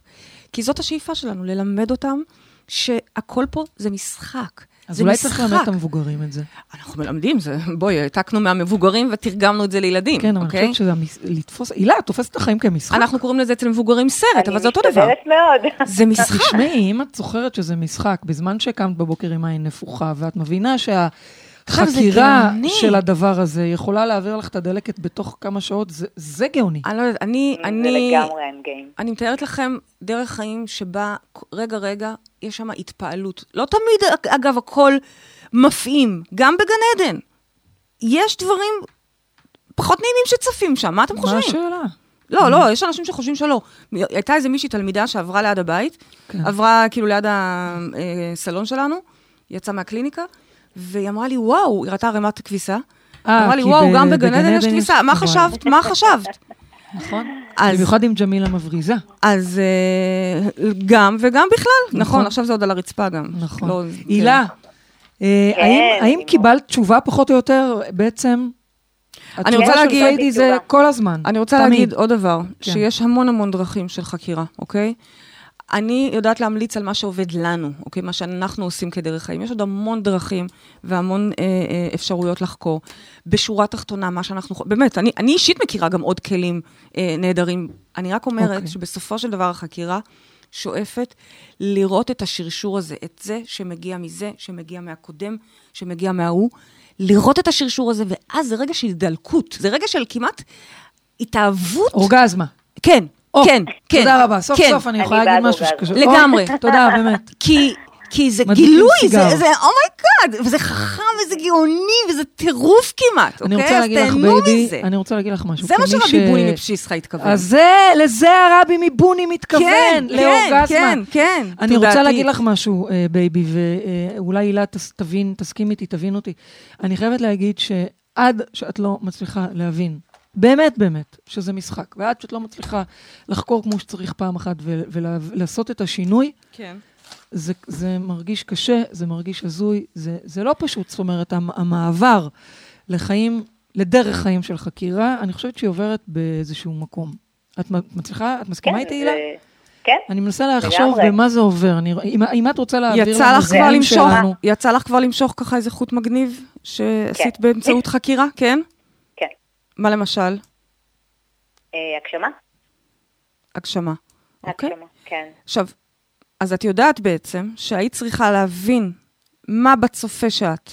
כי זאת השאיפה שלנו, ללמד אותם שהכל פה זה משחק. אז אולי צריך ללמד את המבוגרים את זה. אנחנו מלמדים, זה, בואי, העתקנו מהמבוגרים ותרגמנו את זה לילדים. כן, אבל אני חושבת שזה לתפוס, אילה, תופס את החיים כמשחק. אנחנו קוראים לזה אצל מבוגרים סרט, אבל זה אותו דבר. אני משתדלת מאוד. זה משחק. תשמעי, אם את זוכרת שזה משחק, בזמן שקמת בבוקר עם עין נפוחה, ואת מבינה שהחקירה של הדבר הזה יכולה להעביר לך את הדלקת בתוך כמה שעות, זה גאוני. אני, אני, אני מתארת לכם דרך חיים שבה רגע רגע יש שם התפעלות. לא תמיד, אגב, הכל מפעים. גם בגן עדן. יש דברים פחות נעימים שצפים שם. מה אתם חושבים? מה השאלה? לא, לא, יש אנשים שחושבים שלא. הייתה איזה מישהי תלמידה שעברה ליד הבית, עברה כאילו ליד הסלון שלנו, יצאה מהקליניקה, והיא אמרה לי, וואו, היא ראתה רמת כביסה. אמרה לי, וואו, גם בגן עדן יש כביסה. מה חשבת? מה חשבת? נכון. במיוחד עם ג'מילה מבריזה. אז גם וגם בכלל. נכון, עכשיו זה עוד על הרצפה גם. נכון. אילה, האם קיבלת תשובה פחות או יותר בעצם? אני רוצה להגיד זה כל הזמן. אני רוצה להגיד עוד דבר, שיש המון המון דרכים של חקירה, אוקיי? אני יודעת להמליץ על מה שעובד לנו, אוקיי? מה שאנחנו עושים כדרך חיים. יש עוד המון דרכים והמון אה, אה, אפשרויות לחקור. בשורה תחתונה, מה שאנחנו... באמת, אני, אני אישית מכירה גם עוד כלים אה, נהדרים. אני רק אומרת אוקיי. שבסופו של דבר החקירה שואפת לראות את השרשור הזה, את זה שמגיע מזה, שמגיע מהקודם, שמגיע מההוא. לראות את השרשור הזה, ואז זה רגע של דלקות. זה רגע של כמעט התאהבות. אורגזמה. כן. כן, כן. תודה רבה, סוף סוף אני יכולה להגיד משהו שקשור. לגמרי. תודה, באמת. כי זה גילוי, זה אומייגאד, וזה חכם וזה גאוני וזה טירוף כמעט, אוקיי? אז תהנו מזה. אני רוצה להגיד לך משהו. זה מה שרבי בוני מפשיסך התכוון. אז לזה הרבי מבוני מתכוון, לאורגזמה. כן, כן. אני רוצה להגיד לך משהו, בייבי, ואולי הילה תבין, תסכים איתי, תבין אותי. אני חייבת להגיד שעד שאת לא מצליחה להבין, באמת, באמת, שזה משחק. ועד שאת לא מצליחה לחקור כמו שצריך פעם אחת ולעשות את השינוי, כן. זה, זה מרגיש קשה, זה מרגיש הזוי, זה, זה לא פשוט. זאת אומרת, המעבר לחיים, לדרך חיים של חקירה, אני חושבת שהיא עוברת באיזשהו מקום. את מצליחה, את מסכימה איתי, אילה? כן. אני מנסה לחשוב במה זה עובר. אני, אם, אם את רוצה להעביר... יצא לך כבר למשוך, יצא לך כבר למשוך ככה איזה חוט מגניב שעשית באמצעות חקירה, כן? מה למשל? הגשמה. הגשמה, אוקיי? הגשמה, כן. עכשיו, אז את יודעת בעצם שהיית צריכה להבין מה בצופה שאת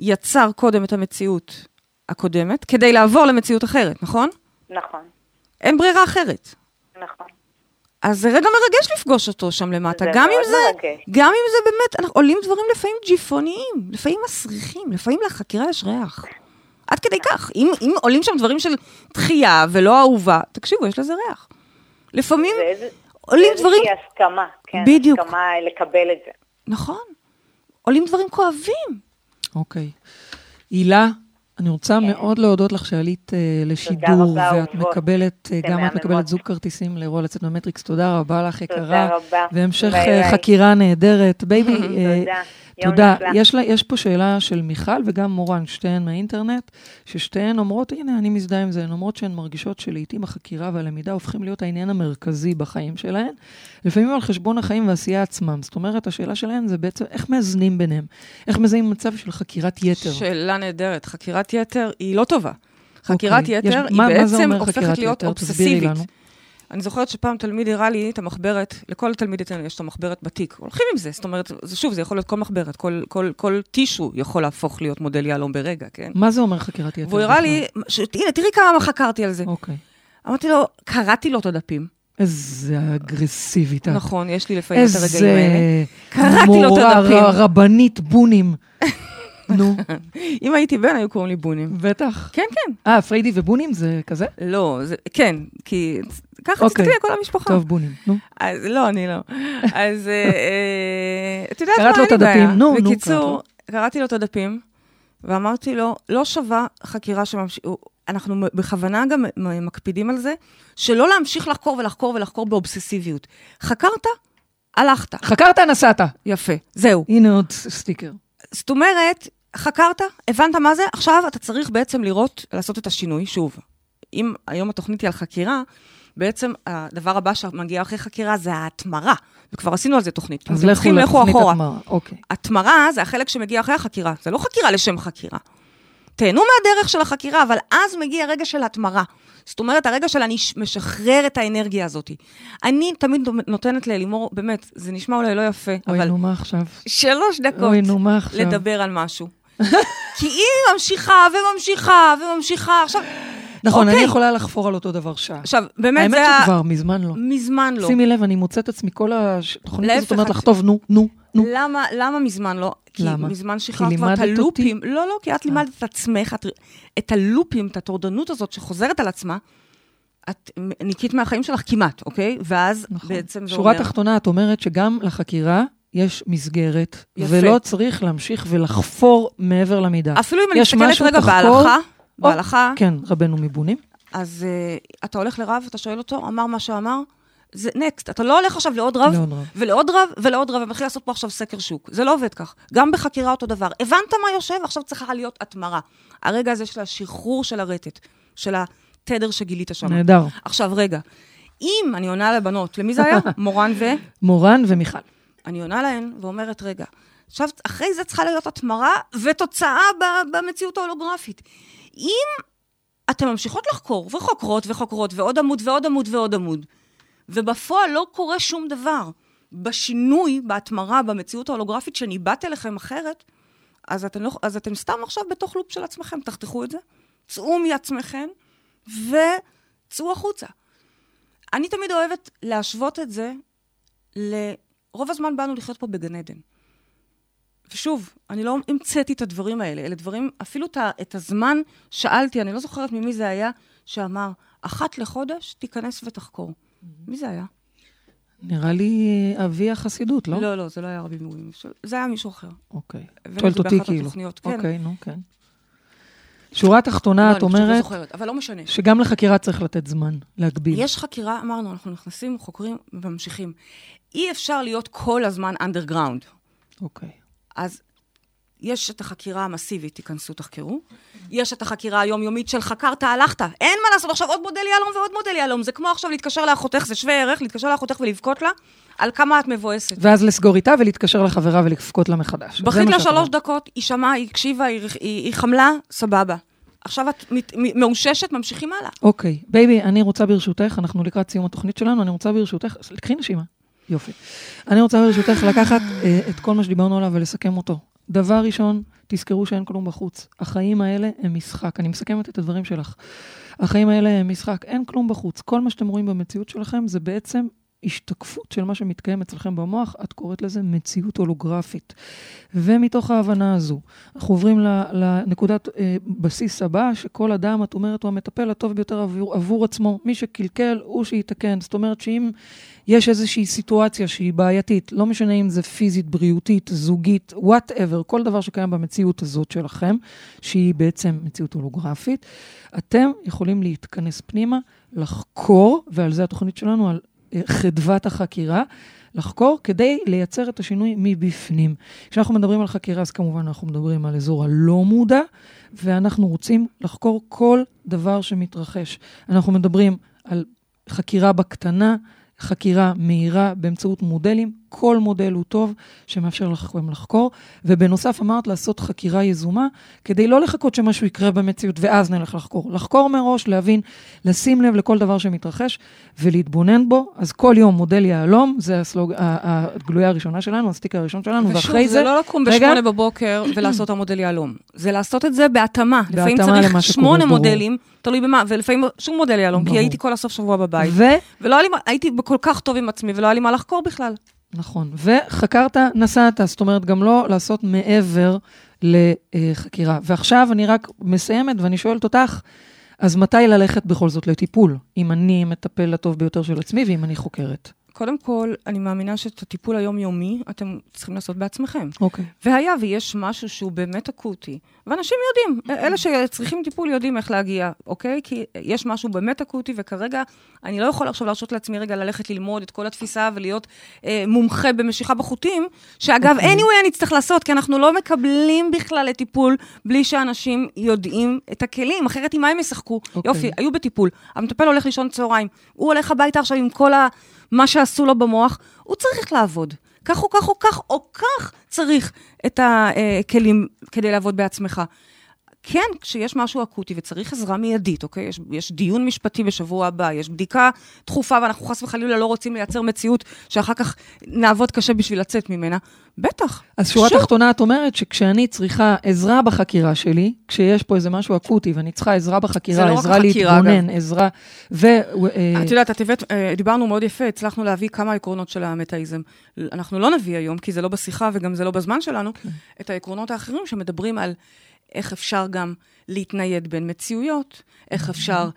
יצר קודם את המציאות הקודמת, כדי לעבור למציאות אחרת, נכון? נכון. אין ברירה אחרת. נכון. אז זה רגע מרגש לפגוש אותו שם למטה, גם אם זה, גם אם זה באמת, אנחנו עולים דברים לפעמים ג'יפוניים, לפעמים מסריחים, לפעמים לחקירה יש ריח. עד כדי כך, אם, אם עולים שם דברים של דחייה ולא אהובה, תקשיבו, יש לזה ריח. לפעמים זה, עולים זה דברים... זה איזושהי הסכמה, כן, בדיוק. הסכמה לקבל את זה. נכון, עולים דברים כואבים. אוקיי. אילה, אני רוצה כן. מאוד להודות לך שעלית uh, לשידור, ואת מקבלת, uh, גם את מקבלת זוג כרטיסים לאירוע לצאת במטריקס, תודה רבה לך יקרה, רבה. והמשך uh, חקירה נהדרת. בייבי, תודה. תודה. יש, לה, יש פה שאלה של מיכל וגם מורן, שתיהן מהאינטרנט, ששתיהן אומרות, הנה, אני מזדהה עם זה, הן אומרות שהן מרגישות שלעיתים החקירה והלמידה הופכים להיות העניין המרכזי בחיים שלהן, לפעמים על חשבון החיים והעשייה עצמם. זאת אומרת, השאלה שלהן זה בעצם איך מאזנים ביניהם, איך מזהים מצב של חקירת יתר. שאלה נהדרת, חקירת יתר היא לא טובה. חקירת okay. יתר יש, היא מה, בעצם מה הופכת להיות אובססיבית. אני זוכרת שפעם תלמיד הראה לי את המחברת, לכל תלמיד יש את המחברת בתיק, הולכים עם זה, זאת אומרת, שוב, זה יכול להיות כל מחברת, כל, כל, כל טישו יכול להפוך להיות מודל יעלום ברגע, כן? מה זה אומר חקירת יתר? והוא הראה לי, ש... הנה, תראי כמה חקרתי על זה. אוקיי. אמרתי לו, קראתי לו את הדפים. איזה אגרסיבית. נכון, יש לי לפעמים את הרגעים האלה. קראתי לו את הדפים. איזה מורה רבנית בונים. נו. אם הייתי בן, היו קוראים לי בונים. בטח. כן, כן. אה, פריידי ובונים זה כזה? לא, זה, כן, כי ככה תסתכלי על כל המשפחה. טוב, בונים, נו. אז לא, אני לא. אז, את יודעת מה, אין לי בעיה. קראת לו את הדפים, נו, נו. בקיצור, קראתי לו את הדפים, ואמרתי לו, לא שווה חקירה שממשיך, אנחנו בכוונה גם מקפידים על זה, שלא להמשיך לחקור ולחקור ולחקור באובססיביות. חקרת, הלכת. חקרת, נסעת. יפה, זהו. הנה עוד סטיקר. זאת אומרת, חקרת, הבנת מה זה, עכשיו אתה צריך בעצם לראות, לעשות את השינוי, שוב. אם היום התוכנית היא על חקירה, בעצם הדבר הבא שמגיע אחרי חקירה זה ההתמרה, וכבר עשינו על זה תוכנית. אז לכו לתוכנית התמרה, אוקיי. התמרה זה החלק שמגיע אחרי החקירה, זה לא חקירה לשם חקירה. תהנו מהדרך של החקירה, אבל אז מגיע הרגע של התמרה. זאת אומרת, הרגע של אני משחרר את האנרגיה הזאת. אני תמיד נותנת ללימור, באמת, זה נשמע אולי לא יפה, אבל... אוי, נומה עכשיו. שלוש דקות לדבר על משהו. כי היא ממשיכה וממשיכה וממשיכה. עכשיו... נכון, אני יכולה לחפור על אותו דבר שעה. עכשיו, באמת זה... האמת שכבר, מזמן לא. מזמן לא. שימי לב, אני מוצאת עצמי כל התוכנית הזאת, זאת אומרת, לכתוב נו, נו, נו. למה מזמן לא? כי מזמן שחררת כבר את הלופים. לא, לא, כי את לימדת את עצמך, את הלופים, את התורדנות הזאת שחוזרת על עצמה, את ניקית מהחיים שלך כמעט, אוקיי? ואז בעצם... שורה תחתונה, את אומרת שגם לחקירה, יש מסגרת, ולא צריך להמשיך ולחפור מעבר למידה. אפילו אם אני מסתכלת רגע בהלכה, בהלכה... כן, רבנו מבונים. אז uh, אתה הולך לרב, אתה שואל אותו, אמר מה שאמר, זה נקסט, אתה לא הולך עכשיו לעוד רב, ולעוד רב, ולעוד רב, ומתחיל לעשות פה עכשיו סקר שוק. זה לא עובד כך. גם בחקירה אותו דבר. הבנת מה יושב, עכשיו צריכה להיות התמרה. הרגע הזה של השחרור של הרטט, של התדר שגילית שם. נהדר. עכשיו, רגע, אם אני עונה לבנות, למי זה היה? מורן ו... מורן ומיכל. אני עונה להן ואומרת, רגע, עכשיו, אחרי זה צריכה להיות התמרה ותוצאה במציאות ההולוגרפית. אם אתן ממשיכות לחקור, וחוקרות וחוקרות, ועוד עמוד ועוד עמוד ועוד עמוד, ובפועל לא קורה שום דבר. בשינוי, בהתמרה, במציאות ההולוגרפית שניבאת אליכם אחרת, אז אתם, לא, אז אתם סתם עכשיו בתוך לופ של עצמכם, תחתכו את זה, צאו מעצמכם, וצאו החוצה. אני תמיד אוהבת להשוות את זה, לרוב הזמן באנו לחיות פה בגן עדן. ושוב, אני לא המצאתי את הדברים האלה, אלה דברים, אפילו את הזמן שאלתי, אני לא זוכרת ממי זה היה, שאמר, אחת לחודש תיכנס ותחקור. מי זה היה? נראה לי אבי החסידות, לא? לא, לא, זה לא היה רבי מורים. זה היה מישהו אחר. אוקיי. תולת אותי כאילו. אוקיי, נו, כן. שורה התחתונה, את אומרת, אבל לא משנה. שגם לחקירה צריך לתת זמן, להגביל. יש חקירה, אמרנו, אנחנו נכנסים, חוקרים וממשיכים. אי אפשר להיות כל הזמן אנדרגראונד. אוקיי. אז יש את החקירה המסיבית, תיכנסו, תחקרו. יש את החקירה היומיומית של חקרת, הלכת. אין מה לעשות, עכשיו עוד מודל יעלום ועוד מודל יעלום. זה כמו עכשיו להתקשר לאחותך, זה שווה ערך, להתקשר לאחותך ולבכות לה, על כמה את מבואסת. ואז לסגור איתה ולהתקשר לחברה ולבכות לה מחדש. בכית לה שלוש דקות, היא שמעה, היא הקשיבה, היא חמלה, סבבה. עכשיו את מאוששת, ממשיכים הלאה. אוקיי. בייבי, אני רוצה ברשותך, אנחנו לקראת סיום התוכנית שלנו, אני רוצה ברשותך, לקחי נשימה. יופי. אני רוצה ברשותך לקחת את כל מה שדיברנו עליו ולסכם אותו. דבר ראשון, תזכרו שאין כלום בחוץ. החיים האלה הם משחק. אני מסכמת את הדברים שלך. החיים האלה הם משחק. אין כלום בחוץ. כל מה שאתם רואים במציאות שלכם זה בעצם השתקפות של מה שמתקיים אצלכם במוח. את קוראת לזה מציאות הולוגרפית. ומתוך ההבנה הזו, אנחנו עוברים לנקודת בסיס הבאה, שכל אדם, את אומרת, הוא המטפל הטוב ביותר עבור, עבור עצמו. מי שקלקל הוא שיתקן. זאת אומרת שאם יש איזושהי סיטואציה שהיא בעייתית, לא משנה אם זה פיזית, בריאותית, זוגית, whatever, כל דבר שקיים במציאות הזאת שלכם, שהיא בעצם מציאות הולוגרפית, אתם יכולים להתכנס פנימה, לחקור, ועל זה התוכנית שלנו, על חדוות החקירה, לחקור כדי לייצר את השינוי מבפנים. כשאנחנו מדברים על חקירה, אז כמובן אנחנו מדברים על אזור הלא מודע, ואנחנו רוצים לחקור כל דבר שמתרחש. אנחנו מדברים על חקירה בקטנה, חקירה מהירה באמצעות מודלים, כל מודל הוא טוב שמאפשר לכם לחקור, ובנוסף אמרת לעשות חקירה יזומה, כדי לא לחכות שמשהו יקרה במציאות, ואז נלך לחקור. לחקור מראש, להבין, לשים לב לכל דבר שמתרחש, ולהתבונן בו, אז כל יום מודל יעלום, זה הסלוג, הגלויה הראשונה שלנו, הסטיקה הראשון שלנו, ושוב, ואחרי זה... ושוב, זה לא לקום בשמונה בבוקר ולעשות המודל יעלום, זה לעשות את זה בהתאמה, לפעמים צריך שמונה מודלים, תלוי במה, ולפעמים שום מודל יעלום, כי הייתי כל הסוף שבוע בבית, ולא הייתי כל כך טוב עם עצמי, ולא היה לי מה לחקור בכלל. נכון, וחקרת, נסעת, זאת אומרת, גם לא לעשות מעבר לחקירה. ועכשיו אני רק מסיימת, ואני שואלת אותך, אז מתי ללכת בכל זאת לטיפול? אם אני מטפל הטוב ביותר של עצמי, ואם אני חוקרת. קודם כל, אני מאמינה שאת הטיפול היומיומי, אתם צריכים לעשות בעצמכם. אוקיי. והיה ויש משהו שהוא באמת אקוטי, ואנשים יודעים, אלה שצריכים טיפול יודעים איך להגיע, אוקיי? כי יש משהו באמת אקוטי, וכרגע אני לא יכולה עכשיו להרשות לעצמי רגע ללכת ללמוד את כל התפיסה, ולהיות אה, מומחה במשיכה בחוטים, שאגב, אוקיי. anyway אני צריך לעשות, כי אנחנו לא מקבלים בכלל לטיפול, בלי שאנשים יודעים את הכלים, אחרת עם מה הם ישחקו. אוקיי. יופי, היו בטיפול. המטפל הולך לישון צהריים. הוא הולך הביתה עכשיו עם כל ה... מה שעשו לו במוח, הוא צריך לעבוד. כך או כך או כך או כך צריך את הכלים כדי לעבוד בעצמך. כן, כשיש משהו אקוטי וצריך עזרה מיידית, אוקיי? יש, יש דיון משפטי בשבוע הבא, יש בדיקה דחופה, ואנחנו חס וחלילה לא רוצים לייצר מציאות שאחר כך נעבוד קשה בשביל לצאת ממנה. בטח. אז שורה תחתונה את אומרת שכשאני צריכה עזרה בחקירה שלי, כשיש פה איזה משהו אקוטי ואני צריכה עזרה בחקירה, עזרה להתבונן, עזרה... את יודעת, דיברנו מאוד יפה, הצלחנו להביא כמה עקרונות של המטאיזם. אנחנו לא נביא היום, כי זה לא בשיחה וגם זה לא בזמן שלנו, את העקרונות האחרים שמדברים על איך אפשר גם להתנייד בין מציאויות, איך אפשר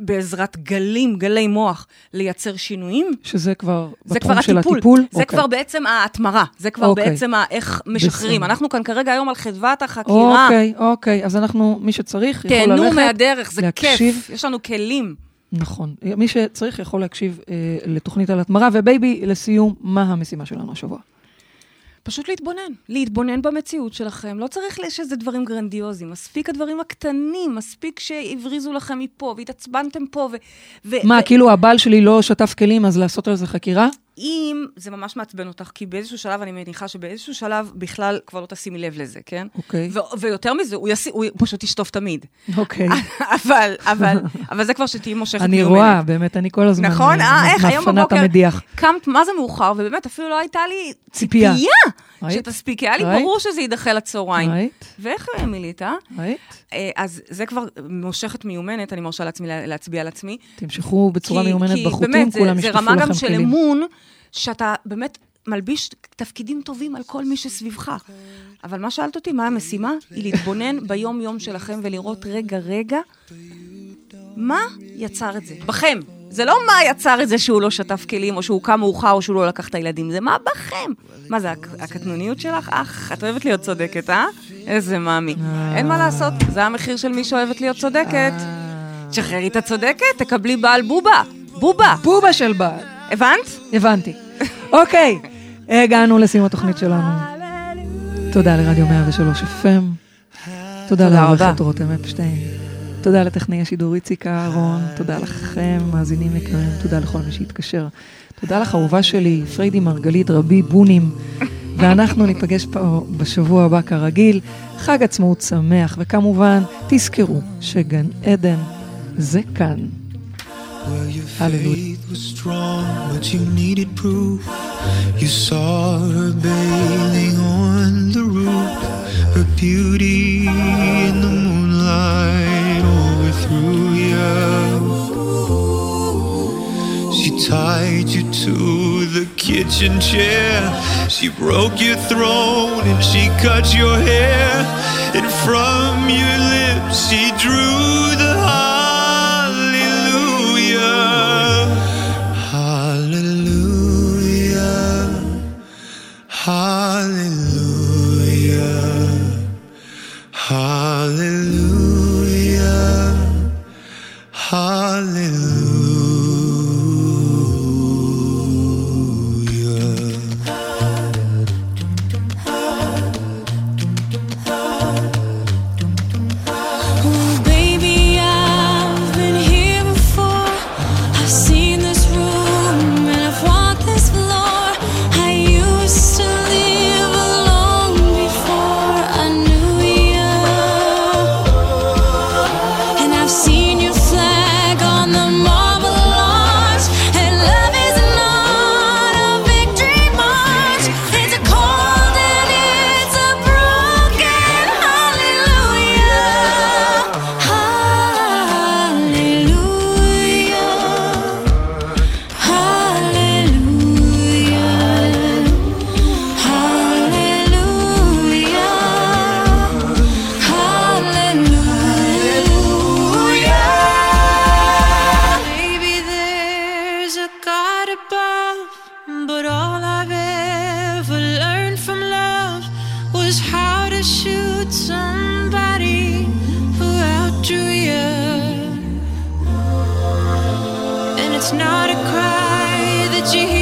בעזרת גלים, גלי מוח, לייצר שינויים. שזה כבר בתחום של הטיפול? זה כבר בעצם ההתמרה, זה כבר בעצם איך משחררים. אנחנו כאן כרגע היום על חדוות החקירה. אוקיי, אוקיי, אז אנחנו, מי שצריך, יכול ללכת, להקשיב. תהנו מהדרך, זה כיף, יש לנו כלים. נכון. מי שצריך יכול להקשיב אה, לתוכנית על התמרה, ובייבי, לסיום, מה המשימה שלנו השבוע? פשוט להתבונן, להתבונן במציאות שלכם. לא צריך שזה דברים גרנדיוזיים, מספיק הדברים הקטנים, מספיק שהבריזו לכם מפה, והתעצבנתם פה. ו- ו- מה, ו- כאילו הבעל שלי לא שטף כלים, אז לעשות על זה חקירה? אם זה ממש מעצבן אותך, כי באיזשהו שלב, אני מניחה שבאיזשהו שלב בכלל כבר לא תשימי לב לזה, כן? אוקיי. ו- ויותר מזה, הוא, יס- הוא פשוט ישטוף תמיד. אוקיי. אבל, אבל, אבל זה כבר שתהי מושכת. אני מיומנת. רואה, באמת, אני כל הזמן. נכון? אה, איך, היום בבוקר. קמת, מה זה מאוחר, ובאמת אפילו לא הייתה לי ציפייה. ציפייה. שתספיק, היה לי ברור שזה יידחה לצהריים. ואיך מילית, אה? אז זה כבר מושכת מיומנת, אני מרשה לעצמי להצביע על עצמי. תמשכו בצורה מיומנת בחוטים, כולם ישטפו לכם כלים. כי באמת, זה רמה גם של אמון, שאתה באמת מלביש תפקידים טובים על כל מי שסביבך. אבל מה שאלת אותי, מה המשימה? היא להתבונן ביום-יום שלכם ולראות רגע-רגע מה יצר את זה. בכם. זה לא מה יצר את זה שהוא לא שטף כלים, או שהוא קם מאוחר, או שהוא לא לקח את הילדים. זה מה בכם. מה זה, הקטנוניות שלך? אך, את אוהבת להיות צודקת, אה? איזה מאמי. אין מה לעשות. זה המחיר של מי שאוהבת להיות צודקת. תשחררי את הצודקת, תקבלי בעל בובה. בובה. בובה של בעל. הבנת? הבנתי. אוקיי. הגענו לסיום התוכנית שלנו. תודה לרדיו מאה ושלוש אף אם. תודה לעורכת רותם אפשטיין. תודה לטכנאי השידור איציק אהרון, תודה לכם, מאזינים יקרים, תודה לכל מי שהתקשר. תודה לחרובה שלי, פריידי מרגלית, רבי בונים, ואנחנו ניפגש פה בשבוע הבא כרגיל. חג עצמאות שמח, וכמובן, תזכרו שגן עדן זה כאן. הללויה. Through you, she tied you to the kitchen chair. She broke your throne and she cut your hair. And from your lips she drew the hallelujah. Hallelujah. Hallelujah. Hallelujah. Hallelujah. Oh, baby, I've been here before. I've seen this room and I've walked this floor. I used to live alone before I knew you. And I've seen not a cry that you hear.